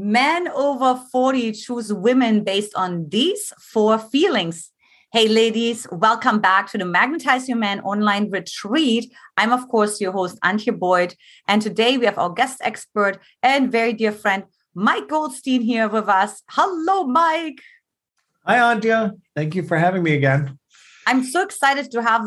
Men over 40 choose women based on these four feelings. Hey, ladies, welcome back to the Magnetize Your Man online retreat. I'm, of course, your host, Antje Boyd. And today we have our guest expert and very dear friend, Mike Goldstein, here with us. Hello, Mike. Hi, Antje. Thank you for having me again. I'm so excited to have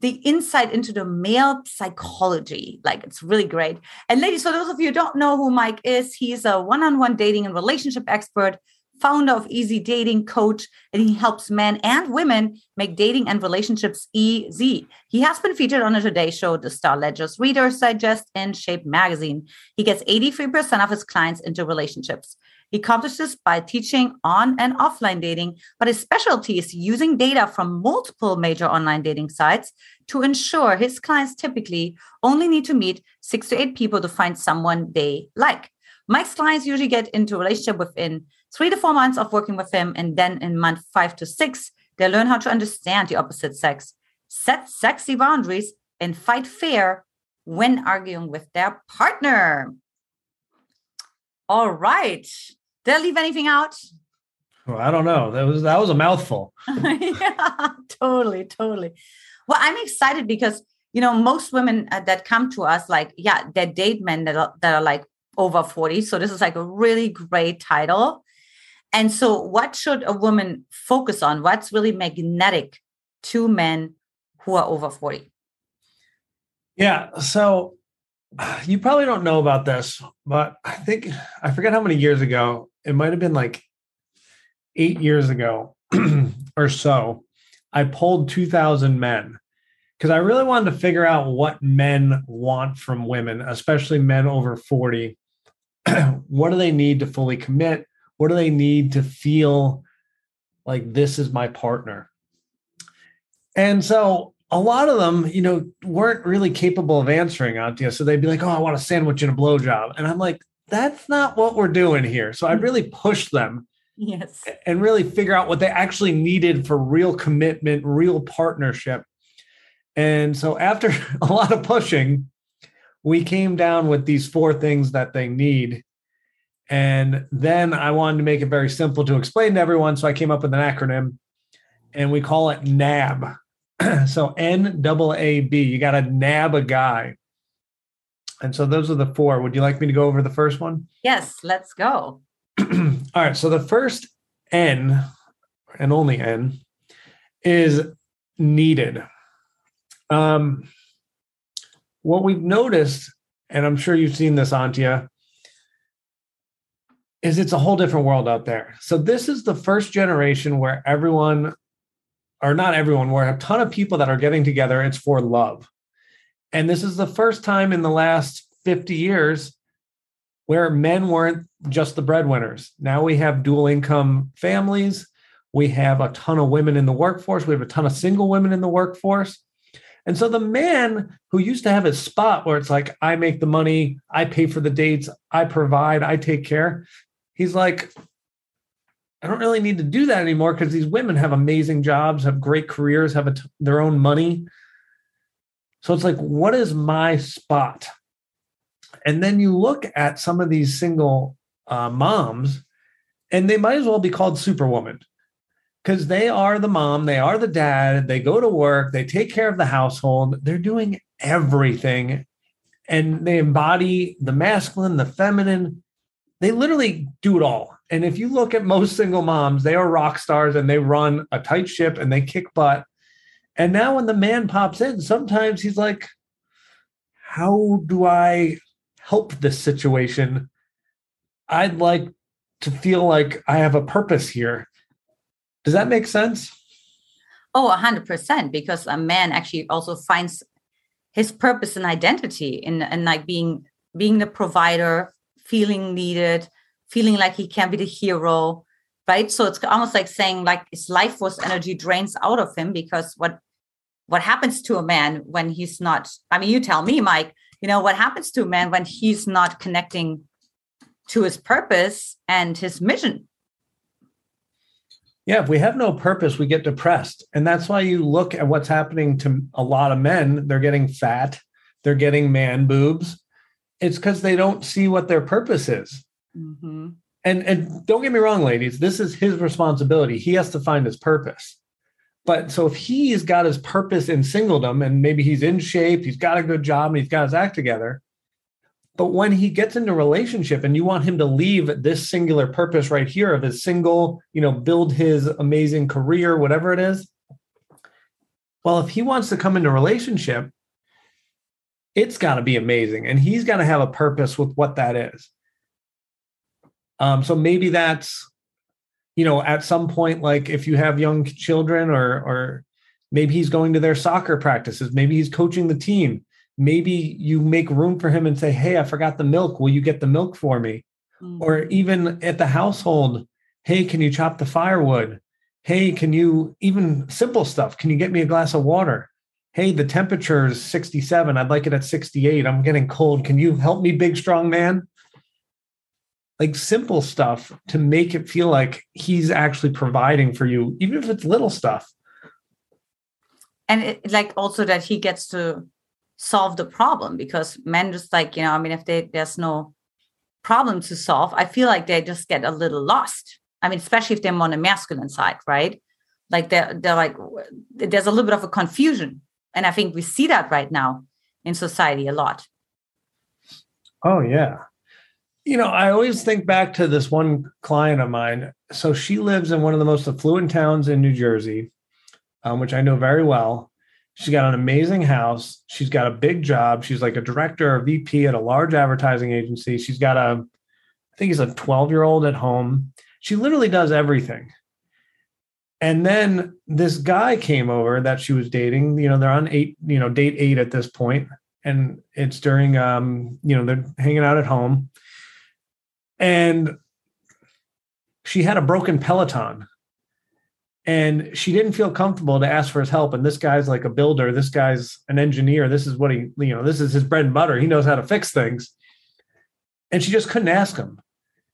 the insight into the male psychology. It's really great. And ladies, for those of you who don't know who Mike is, he's a one-on-one dating and relationship expert, founder of Easy Dating Coach, and he helps men and women make dating and relationships easy. He has been featured on the Today Show, the Star Ledger, Reader's Digest, and Shape Magazine. He gets 83% of his clients into relationships. He accomplishes by teaching on and offline dating, but his specialty is using data from multiple major online dating sites to ensure his clients typically only need to meet 6 to 8 people to find someone they like. Mike's clients usually get into a relationship within 3 to 4 months of working with him. And then in month 5 to 6, they learn how to understand the opposite sex, set sexy boundaries, and fight fair when arguing with their partner. All right. Did I leave anything out? Well, I don't know. That was a mouthful. Yeah, totally, totally. Well, I'm excited because, most women that come to us, they date men that are over 40. So this is a really great title. And so what should a woman focus on? What's really magnetic to men who are over 40? Yeah. So you probably don't know about this, but I forget how many years ago. It might've been 8 years ago or so. I polled 2,000 men because I really wanted to figure out what men want from women, especially men over 40. What do they need to fully commit? What do they need to feel like this is my partner? And so a lot of them, weren't really capable of answering, Antje. So they'd be like, oh, I want a sandwich and a blowjob. And I'm like, that's not what we're doing here. So I really pushed them. Yes. And really figure out what they actually needed for real commitment, real partnership. And so after a lot of pushing, we came down with these four things that they need. And then I wanted to make it very simple to explain to everyone. So I came up with an acronym and we call it NAB. So NAAB, you got to nab a guy. And so those are the four. Would you like me to go over the first one? Yes, let's go. All right. So the first N, and only N, is needed. What we've noticed, and I'm sure you've seen this, Antje, is it's a whole different world out there. So this is the first generation where where a ton of people that are getting together, it's for love. And this is the first time in the last 50 years where men weren't just the breadwinners. Now we have dual income families. We have a ton of women in the workforce. We have a ton of single women in the workforce. And so the man who used to have his spot where it's like, I make the money, I pay for the dates, I provide, I take care. He's like, I don't really need to do that anymore because these women have amazing jobs, have great careers, have their own money. So it's like, what is my spot? And then you look at some of these single moms, and they might as well be called Superwoman. Because they are the mom, they are the dad, they go to work, they take care of the household, they're doing everything. And they embody the masculine, the feminine. They literally do it all. And if you look at most single moms, they are rock stars and they run a tight ship and they kick butt. And now when the man pops in, sometimes he's like, how do I help this situation? I'd like to feel like I have a purpose here. Does that make sense? Oh, 100%, because a man actually also finds his purpose and identity in being the provider, feeling needed, feeling like he can be the hero, right? So it's almost like saying his life force energy drains out of him, because what happens to a man when he's not, you tell me, Mike, what happens to a man when he's not connecting to his purpose and his mission? Yeah, if we have no purpose, we get depressed. And that's why you look at what's happening to a lot of men. They're getting fat. They're getting man boobs. It's because they don't see what their purpose is. Mm-hmm. And don't get me wrong, ladies, this is his responsibility. He has to find his purpose. But so if he's got his purpose in singledom and maybe he's in shape, he's got a good job and he's got his act together. But when he gets into a relationship and you want him to leave this singular purpose right here of his single, you know, build his amazing career, whatever it is. Well, if he wants to come into a relationship, it's got to be amazing. And he's got to have a purpose with what that is. So maybe that's, you know, at some point, like if you have young children or maybe he's going to their soccer practices, maybe he's coaching the team. Maybe you make room for him and say, hey, I forgot the milk. Will you get the milk for me? Mm-hmm. Or even at the household, hey, can you chop the firewood? Hey, can you, even simple stuff, can you get me a glass of water? Hey, the temperature is 67. I'd like it at 68. I'm getting cold. Can you help me, big, strong man? Like simple stuff to make it feel like he's actually providing for you, even if it's little stuff. And it, like also that he gets to solve the problem, because men just like, you know, I mean, if there's no problem to solve, I feel like they just get a little lost. I mean, especially if they're on the masculine side, right? Like they're like, there's a little bit of a confusion. And I think we see that right now in society a lot. Oh, yeah. You know, I always think back to this one client of mine. So she lives in one of the most affluent towns in New Jersey, which I know very well. She's got an amazing house. She's got a big job. She's like a director or VP at a large advertising agency. She's got a, I think he's a 12-year-old at home. She literally does everything. And then this guy came over that she was dating. You know, they're on date 8 at this point. And it's during, you know, they're hanging out at home. And she had a broken Peloton. And she didn't feel comfortable to ask for his help. And this guy's like a builder. This guy's an engineer. This is what he, you know, this is his bread and butter. He knows how to fix things. And she just couldn't ask him.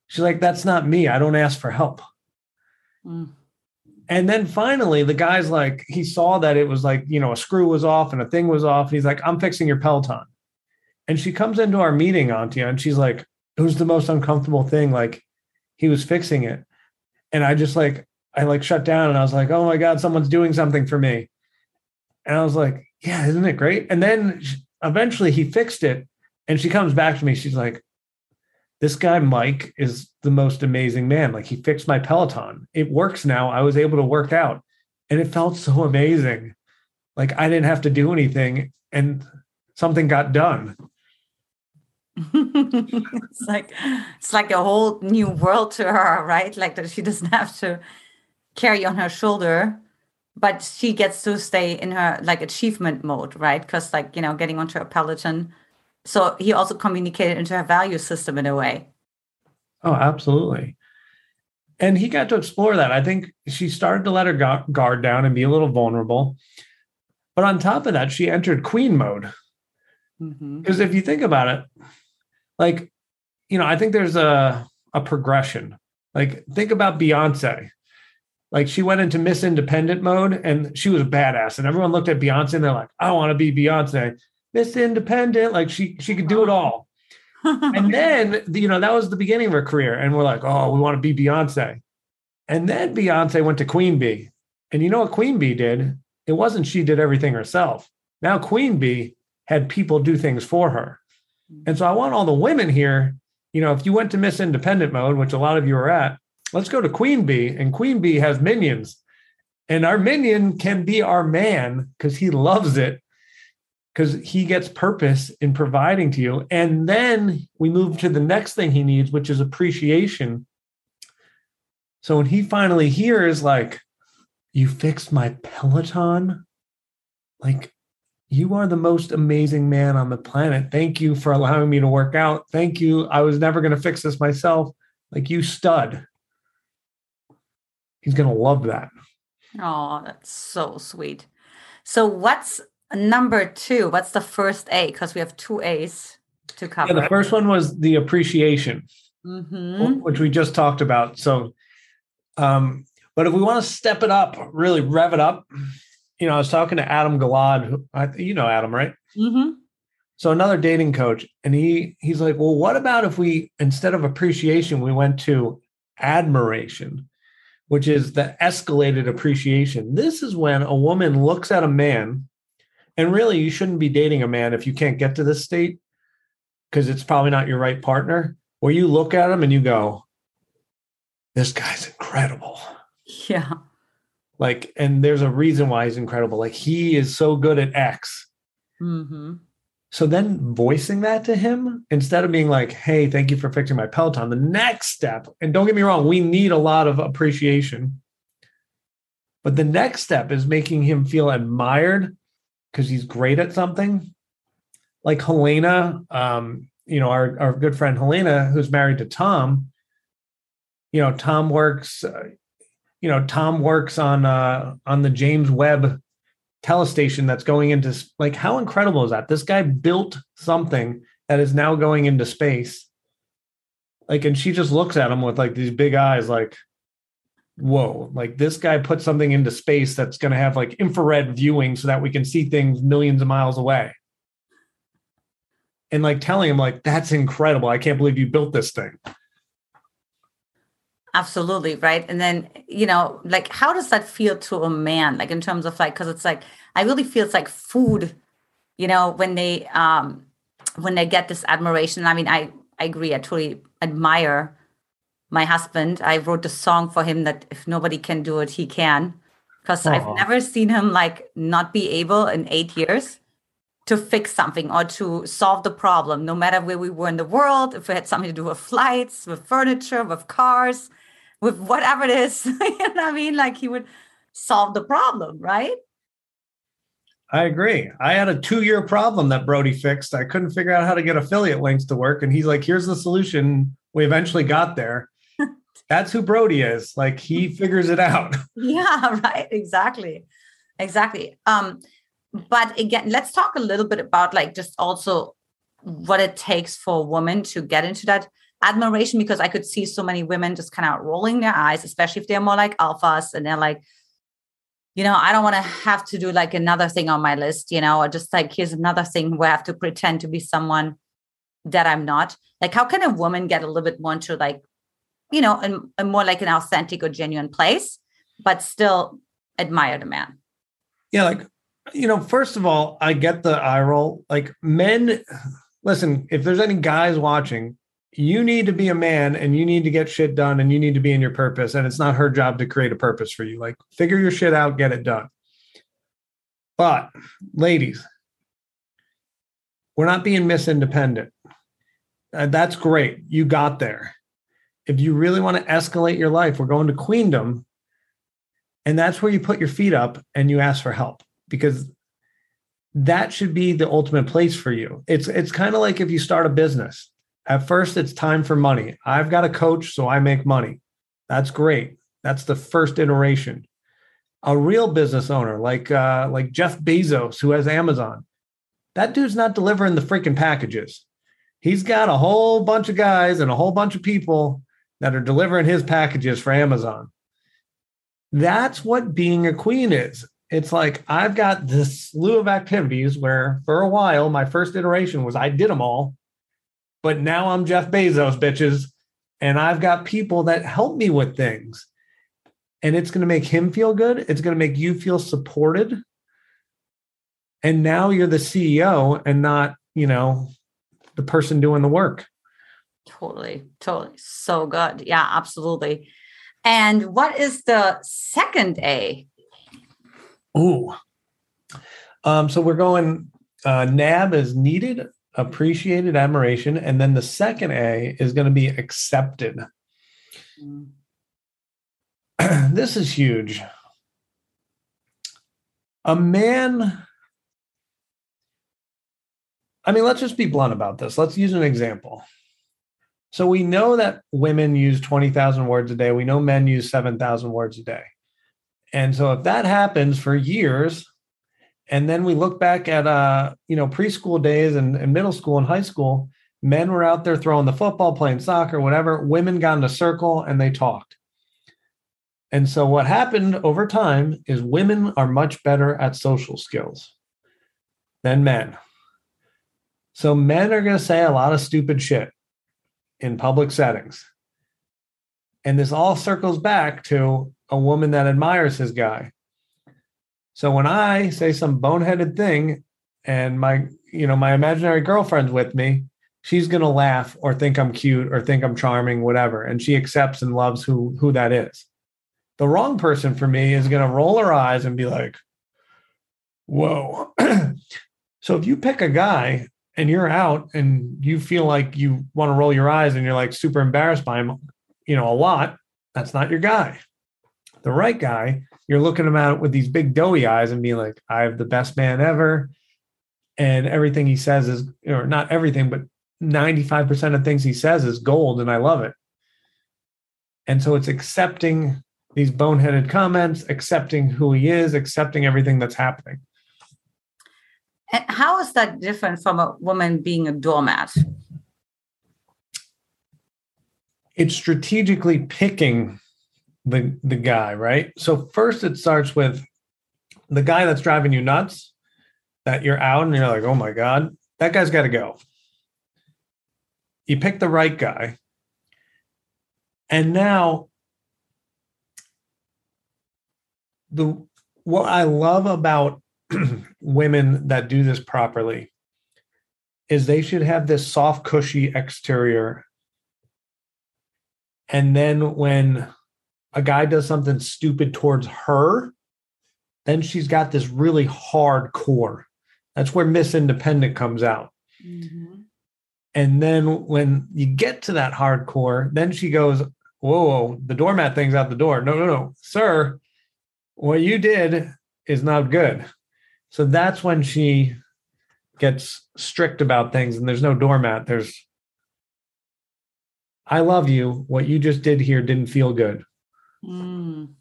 She's like, that's not me. I don't ask for help. Mm. And then finally, the guy's like, he saw that it was like, you know, a screw was off and a thing was off. And he's like, I'm fixing your Peloton. And she comes into our meeting, Antje, and she's like, it was the most uncomfortable thing. Like he was fixing it. And I just like, I like shut down and I was like, oh my God, someone's doing something for me. And I was like, yeah, isn't it great? And then eventually he fixed it. And she comes back to me. She's like, this guy, Mike, is the most amazing man. Like he fixed my Peloton. It works now. I was able to work out and it felt so amazing. Like I didn't have to do anything and something got done. it's like a whole new world to her, right? Like that she doesn't have to carry on her shoulder, but she gets to stay in her like achievement mode, right? Because like, you know, getting onto a Peloton. So he also communicated into her value system in a way. Oh, absolutely. And he got to explore that. I think she started to let her guard down and be a little vulnerable. But on top of that, she entered queen mode. Because mm-hmm. if you think about it, like, you know, I think there's a progression. Like, think about Beyonce. Like she went into Miss Independent mode and she was a badass. And everyone looked at Beyonce and they're like, I want to be Beyonce. Miss Independent, like she could do it all. And then, you know, that was the beginning of her career. And we're like, oh, we want to be Beyonce. And then Beyonce went to Queen Bee. And you know what Queen Bee did? It wasn't she did everything herself. Now Queen Bee had people do things for her. And so I want all the women here, you know, if you went to Miss Independent mode, which a lot of you are at, let's go to Queen Bee. And Queen Bee has minions. And our minion can be our man because he loves it. Because he gets purpose in providing to you. And then we move to the next thing he needs, which is appreciation. So when he finally hears, like, you fixed my Peloton, like, you are the most amazing man on the planet. Thank you for allowing me to work out. Thank you. I was never going to fix this myself. Like, you stud. He's going to love that. Oh, that's so sweet. So what's number 2, what's the first A? Because we have 2 A's to cover. Yeah, the first one was the appreciation, mm-hmm. which we just talked about. So, but if we want to step it up, really rev it up, you know, I was talking to Adam Galad. You know Adam, right? Mm-hmm. So another dating coach, and he's like, well, what about if we, instead of appreciation, we went to admiration, which is the escalated appreciation. This is when a woman looks at a man, and really you shouldn't be dating a man if you can't get to this state, because it's probably not your right partner, where you look at him and you go, this guy's incredible. Yeah. Like, and there's a reason why he's incredible. Like, he is so good at X. Mm-hmm. So then voicing that to him, instead of being like, hey, thank you for fixing my Peloton, the next step, and don't get me wrong, we need a lot of appreciation, but the next step is making him feel admired because he's great at something. Like Helena, our good friend Helena, who's married to Tom, Tom works on the James Webb telestation that's going into, like, how incredible is that? This guy built something that is now going into space. Like, and she just looks at him with like these big eyes, like, whoa, like this guy put something into space that's going to have like infrared viewing so that we can see things millions of miles away. And like telling him like, that's incredible. I can't believe you built this thing. Absolutely. Right. And then, like, how does that feel to a man? Like in terms of like, cause it's like, I really feel it's like food, when they get this admiration. I mean, I agree. I totally admire my husband. I wrote a song for him that if nobody can do it, he can, because I've never seen him like not be able in 8 years to fix something or to solve the problem, no matter where we were in the world, if it had something to do with flights, with furniture, with cars, with whatever it is. You know what I mean? Like he would solve the problem, right? I agree. I had a 2-year problem that Brody fixed. I couldn't figure out how to get affiliate links to work. And he's like, here's the solution. We eventually got there. That's who Brody is. Like he figures it out. Yeah, right. Exactly. But again, let's talk a little bit about like just also what it takes for a woman to get into that admiration, because I could see so many women just kind of rolling their eyes, especially if they're more like alphas and they're like, I don't want to have to do like another thing on my list, or just like, here's another thing where I have to pretend to be someone that I'm not. Like, how can a woman get a little bit more into like, a more like an authentic or genuine place, but still admire the man? Yeah. Like, first of all, I get the eye roll. Like men, listen, if there's any guys watching, you need to be a man and you need to get shit done and you need to be in your purpose. And it's not her job to create a purpose for you. Like figure your shit out, get it done. But ladies, we're not being Miss Independent. That's great. You got there. If you really want to escalate your life, we're going to queendom. And that's where you put your feet up and you ask for help, because that should be the ultimate place for you. It's kind of like if you start a business. At first, it's time for money. I've got a coach, so I make money. That's great. That's the first iteration. A real business owner like Jeff Bezos, who has Amazon, that dude's not delivering the freaking packages. He's got a whole bunch of guys and a whole bunch of people that are delivering his packages for Amazon. That's what being a queen is. It's like, I've got this slew of activities where for a while, my first iteration was I did them all, but now I'm Jeff Bezos, bitches. And I've got people that help me with things, and it's going to make him feel good. It's going to make you feel supported. And now you're the CEO and not, the person doing the work. Totally. So good. Yeah, absolutely. And what is the second A? Ooh. So we're going, NAB is needed, appreciated, admiration. And then the second A is going to be accepted. Mm. This is huge. A man, let's just be blunt about this. Let's use an example. So we know that women use 20,000 words a day. We know men use 7,000 words a day. And so if that happens for years, and then we look back at, preschool days and middle school and high school, men were out there throwing the football, playing soccer, whatever. Women got in a circle and they talked. And so what happened over time is women are much better at social skills than men. So men are going to say a lot of stupid shit in public settings. And this all circles back to a woman that admires his guy. So when I say some boneheaded thing and my imaginary girlfriend's with me, she's going to laugh or think I'm cute or think I'm charming, whatever. And she accepts and loves who that is. The wrong person for me is going to roll her eyes and be like, whoa. So if you pick a guy and you're out and you feel like you want to roll your eyes and you're like super embarrassed by him, a lot, that's not your guy. The right guy, you're looking him out with these big doughy eyes and being like, I have the best man ever. And everything he says is, or not everything, but 95% of things he says is gold and I love it. And so it's accepting these boneheaded comments, accepting who he is, accepting everything that's happening. And how is that different from a woman being a doormat? It's strategically picking the guy, right? So first it starts with the guy that's driving you nuts, that you're out and you're like, oh my God, that guy's got to go. You pick the right guy. And now what I love about women that do this properly is they should have this soft, cushy exterior. And then when a guy does something stupid towards her, then she's got this really hard core. That's where Miss Independent comes out. Mm-hmm. And then when you get to that hardcore, then she goes, whoa, the doormat thing's out the door. No, sir, what you did is not good. So that's when she gets strict about things and there's no doormat. There's, I love you. What you just did here didn't feel good. Mm.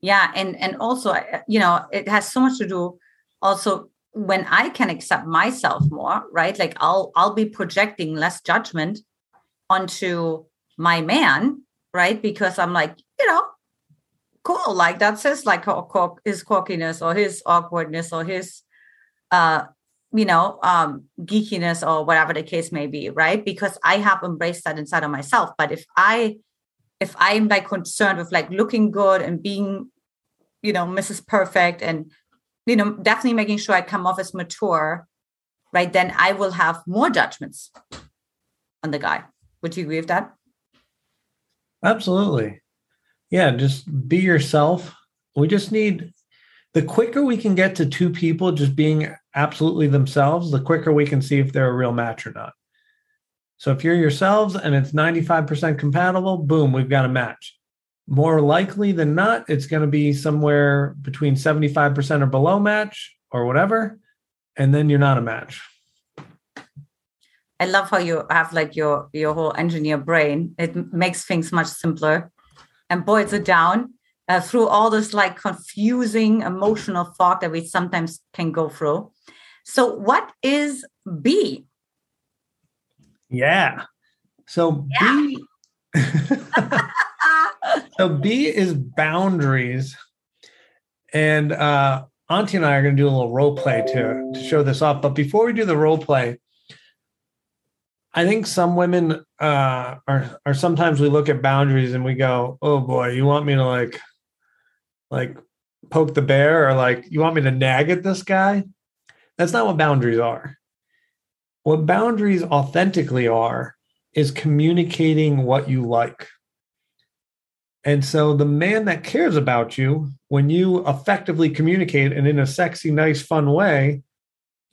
Yeah. And also, it has so much to do also when I can accept myself more, right? Like I'll be projecting less judgment onto my man, right? Because I'm like, cool. Like that's his, like his quirkiness or his awkwardness or his, geekiness or whatever the case may be, right? Because I have embraced that inside of myself. But if I'm like concerned with like looking good and being, Mrs. Perfect and, definitely making sure I come off as mature, right? Then I will have more judgments on the guy. Would you agree with that? Absolutely. Yeah. Just be yourself. We just need, the quicker we can get to two people just being absolutely themselves, the quicker we can see if they're a real match or not. So if you're yourselves and it's 95% compatible, boom, we've got a match. More likely than not, it's going to be somewhere between 75% or below match or whatever. And then you're not a match. I love how you have like your whole engineer brain. It makes things much simpler and boils it down through all this like confusing emotional fog that we sometimes can go through. So what is B? Yeah. So yeah. B is boundaries. And Antje and I are going to do a little role play to show this off. But before we do the role play, I think some women are sometimes we look at boundaries and we go, oh boy, you want me to like poke the bear or like you want me to nag at this guy? That's not what boundaries are. What boundaries authentically are is communicating what you like. And so the man that cares about you, when you effectively communicate and in a sexy, nice, fun way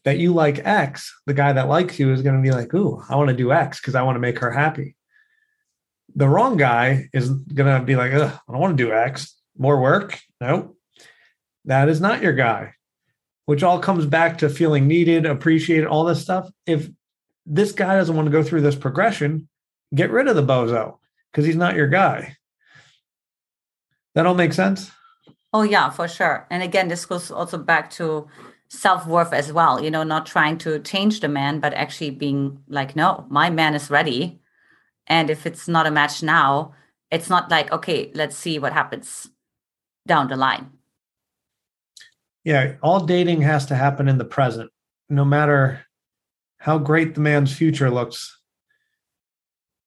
that you like X, the guy that likes you is going to be like, ooh, I want to do X because I want to make her happy. The wrong guy is going to be like, ugh, I don't want to do X. More work. No, that is not your guy. Which all comes back to feeling needed, appreciated, all this stuff. If this guy doesn't want to go through this progression, get rid of the bozo because he's not your guy. That all makes sense? Oh, yeah, for sure. And again, this goes also back to self-worth as well. Not trying to change the man, but actually being like, no, my man is ready. And if it's not a match now, it's not like, okay, let's see what happens down the line. Yeah, all dating has to happen in the present, no matter how great the man's future looks,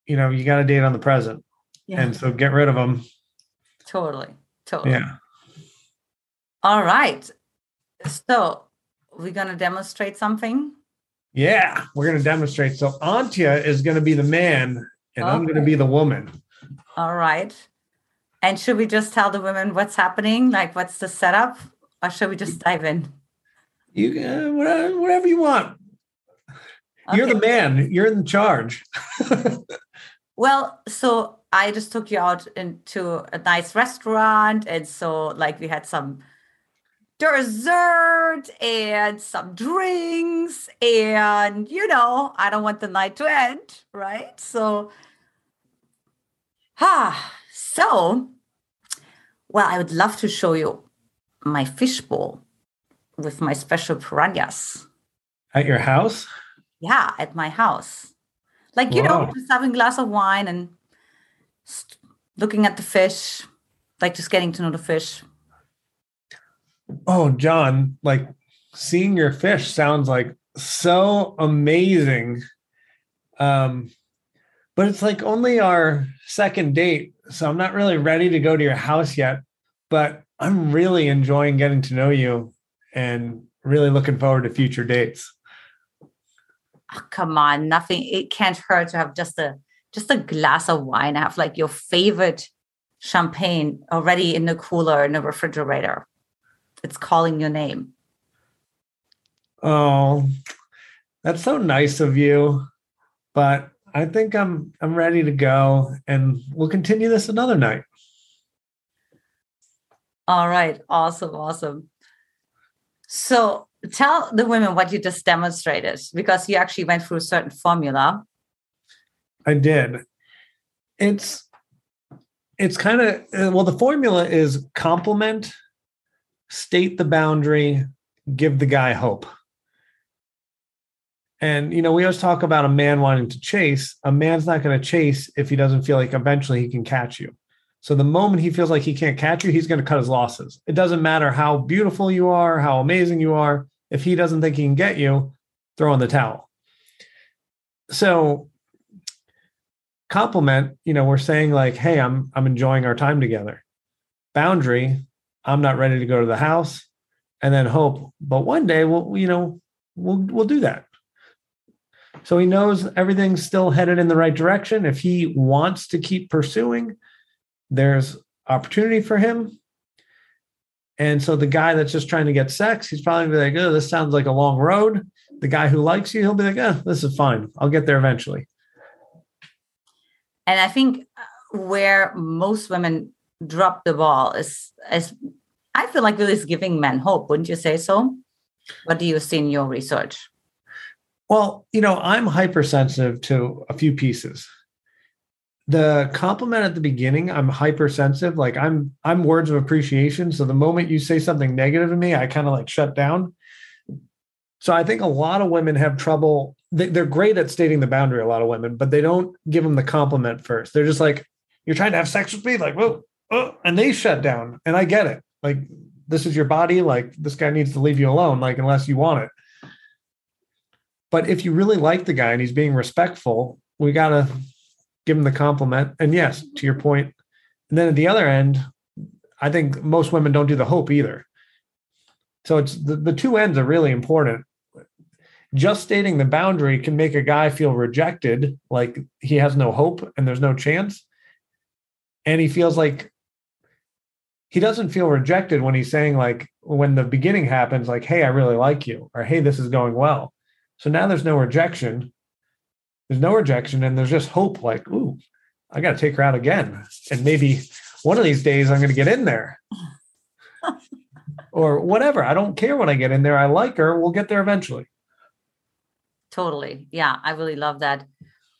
you know, you got to date on the present. Yeah. And so get rid of them. Totally. Yeah. All right. So we're going to demonstrate something. Yeah, we're going to demonstrate. So Antje is going to be the man and I'm going to be the woman. All right. And should we just tell the women what's happening? Like, what's the setup? Or should we just dive in? You can, whatever you want. Okay. You're the man. You're in charge. Well, so I just took you out into a nice restaurant. And so, like, we had some dessert and some drinks. And, you know, I don't want the night to end, right? So, well, I would love to show you my fishbowl with my special piranhas. At your house? Yeah, at my house. Like, you know, just having a glass of wine and looking at the fish, like just getting to know the fish. Oh, John, like seeing your fish sounds like so amazing. But it's like only our second date. So I'm not really ready to go to your house yet, but I'm really enjoying getting to know you and really looking forward to future dates. Oh, come on, nothing. It can't hurt to have just a glass of wine. Have like your favorite champagne already in the cooler, in the refrigerator. It's calling your name. Oh, that's so nice of you. But I think I'm ready to go, and we'll continue this another night. All right. Awesome. So tell the women what you just demonstrated, because you actually went through a certain formula. I did. It's kind of, well, the formula is compliment, state the boundary, give the guy hope. And, you know, we always talk about a man wanting to chase. A man's not going to chase if he doesn't feel like eventually he can catch you. So the moment he feels like he can't catch you, he's going to cut his losses. It doesn't matter how beautiful you are, how amazing you are. If he doesn't think he can get you, throw in the towel. So compliment, you know, we're saying like, hey, I'm enjoying our time together. Boundary, I'm not ready to go to the house. And then hope, but one day we'll do that. So he knows everything's still headed in the right direction. If he wants to keep pursuing, there's opportunity for him. And so the guy that's just trying to get sex, he's probably gonna be like, oh, this sounds like a long road. The guy who likes you, he'll be like, oh, this is fine. I'll get there eventually. And I think where most women drop the ball is I feel like really is giving men hope. Wouldn't you say so? What do you see in your research? Well, you know, I'm hypersensitive to a few pieces. The compliment at the beginning, I'm hypersensitive. Like I'm words of appreciation. So the moment you say something negative to me, I kind of like shut down. So I think a lot of women have trouble. They're great at stating the boundary, a lot of women, but they don't give them the compliment first. They're just like, you're trying to have sex with me? Like, whoa, and they shut down. And I get it. Like, this is your body. Like, this guy needs to leave you alone. Like, unless you want it. But if you really like the guy and he's being respectful, we got to give him the compliment. And yes, to your point. And then at the other end, I think most women don't do the hope either. So it's the two ends are really important. Just stating the boundary can make a guy feel rejected, like he has no hope and there's no chance. And he feels like he doesn't feel rejected when he's saying like, when the beginning happens, like, hey, I really like you, or hey, this is going well. So now there's no rejection. There's no rejection. And there's just hope like, ooh, I got to take her out again. And maybe one of these days I'm going to get in there or whatever. I don't care when I get in there. I like her. We'll get there eventually. Totally. Yeah. I really love that.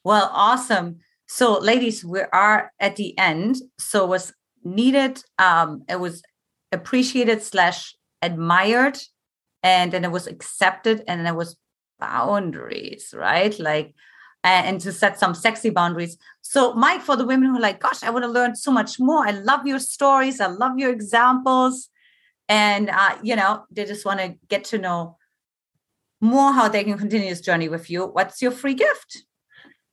Well, awesome. So ladies, we are at the end. So what's needed, it was appreciated / admired. And then it was accepted. And then it was boundaries, right? Like, and to set some sexy boundaries. So Mike, for the women who are like, gosh, I want to learn so much more. I love your stories. I love your examples. And, you know, they just want to get to know more how they can continue this journey with you, what's your free gift?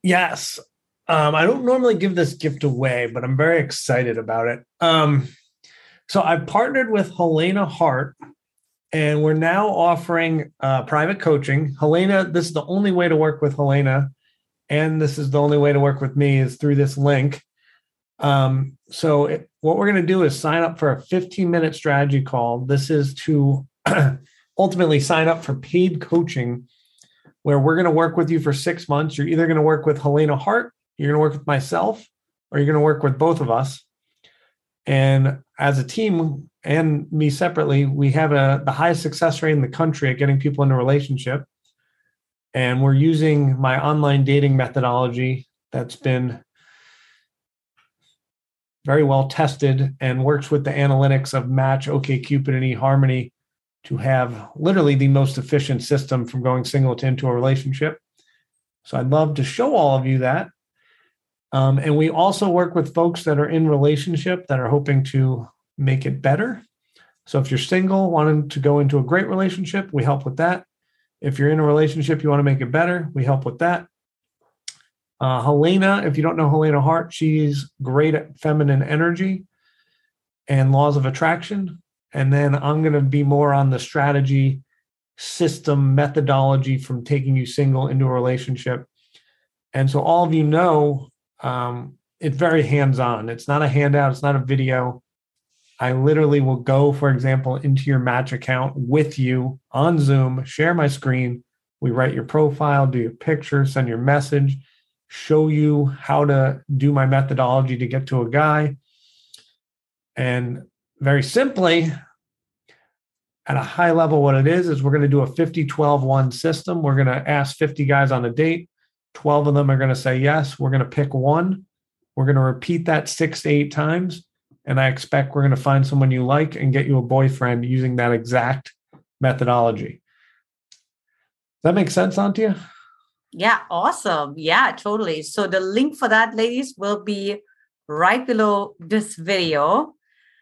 Yes. I don't normally give this gift away, but I'm very excited about it. So I partnered with Helena Hart, and we're now offering private coaching. Helena, this is the only way to work with Helena, and this is the only way to work with me is through this link. What we're going to do is sign up for a 15-minute strategy call. This is to ultimately sign up for paid coaching, where we're going to work with you for 6 months. You're either going to work with Helena Hart, you're going to work with myself, or you're going to work with both of us. And as a team and me separately, we have the highest success rate in the country at getting people into a relationship. And we're using my online dating methodology that's been very well tested and works with the analytics of Match, OkCupid, and eHarmony to have literally the most efficient system from going single to into a relationship. So I'd love to show all of you that. And we also work with folks that are in relationship that are hoping to make it better. So if you're single, wanting to go into a great relationship, we help with that. If you're in a relationship, you want to make it better, we help with that. Helena, if you don't know Helena Hart, she's great at feminine energy and laws of attraction. And then I'm going to be more on the strategy, system, methodology from taking you single into a relationship. And so all of you know, it's very hands-on. It's not a handout. It's not a video. I literally will go, for example, into your Match account with you on Zoom, share my screen. We write your profile, do your picture, send your message, show you how to do my methodology to get to a guy. And very simply, at a high level, what it is we're going to do a 50-12-1 system. We're going to ask 50 guys on a date. 12 of them are going to say yes. We're going to pick one. We're going to repeat that 6 to 8 times. And I expect we're going to find someone you like and get you a boyfriend using that exact methodology. Does that make sense, Antje? Yeah, awesome. Yeah, totally. So the link for that, ladies, will be right below this video.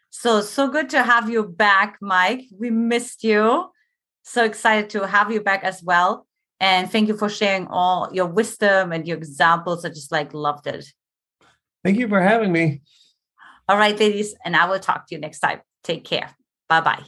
So good to have you back, Mike. We missed you. So excited to have you back as well. And thank you for sharing all your wisdom and your examples. I just loved it. Thank you for having me. All right, ladies. And I will talk to you next time. Take care. Bye-bye.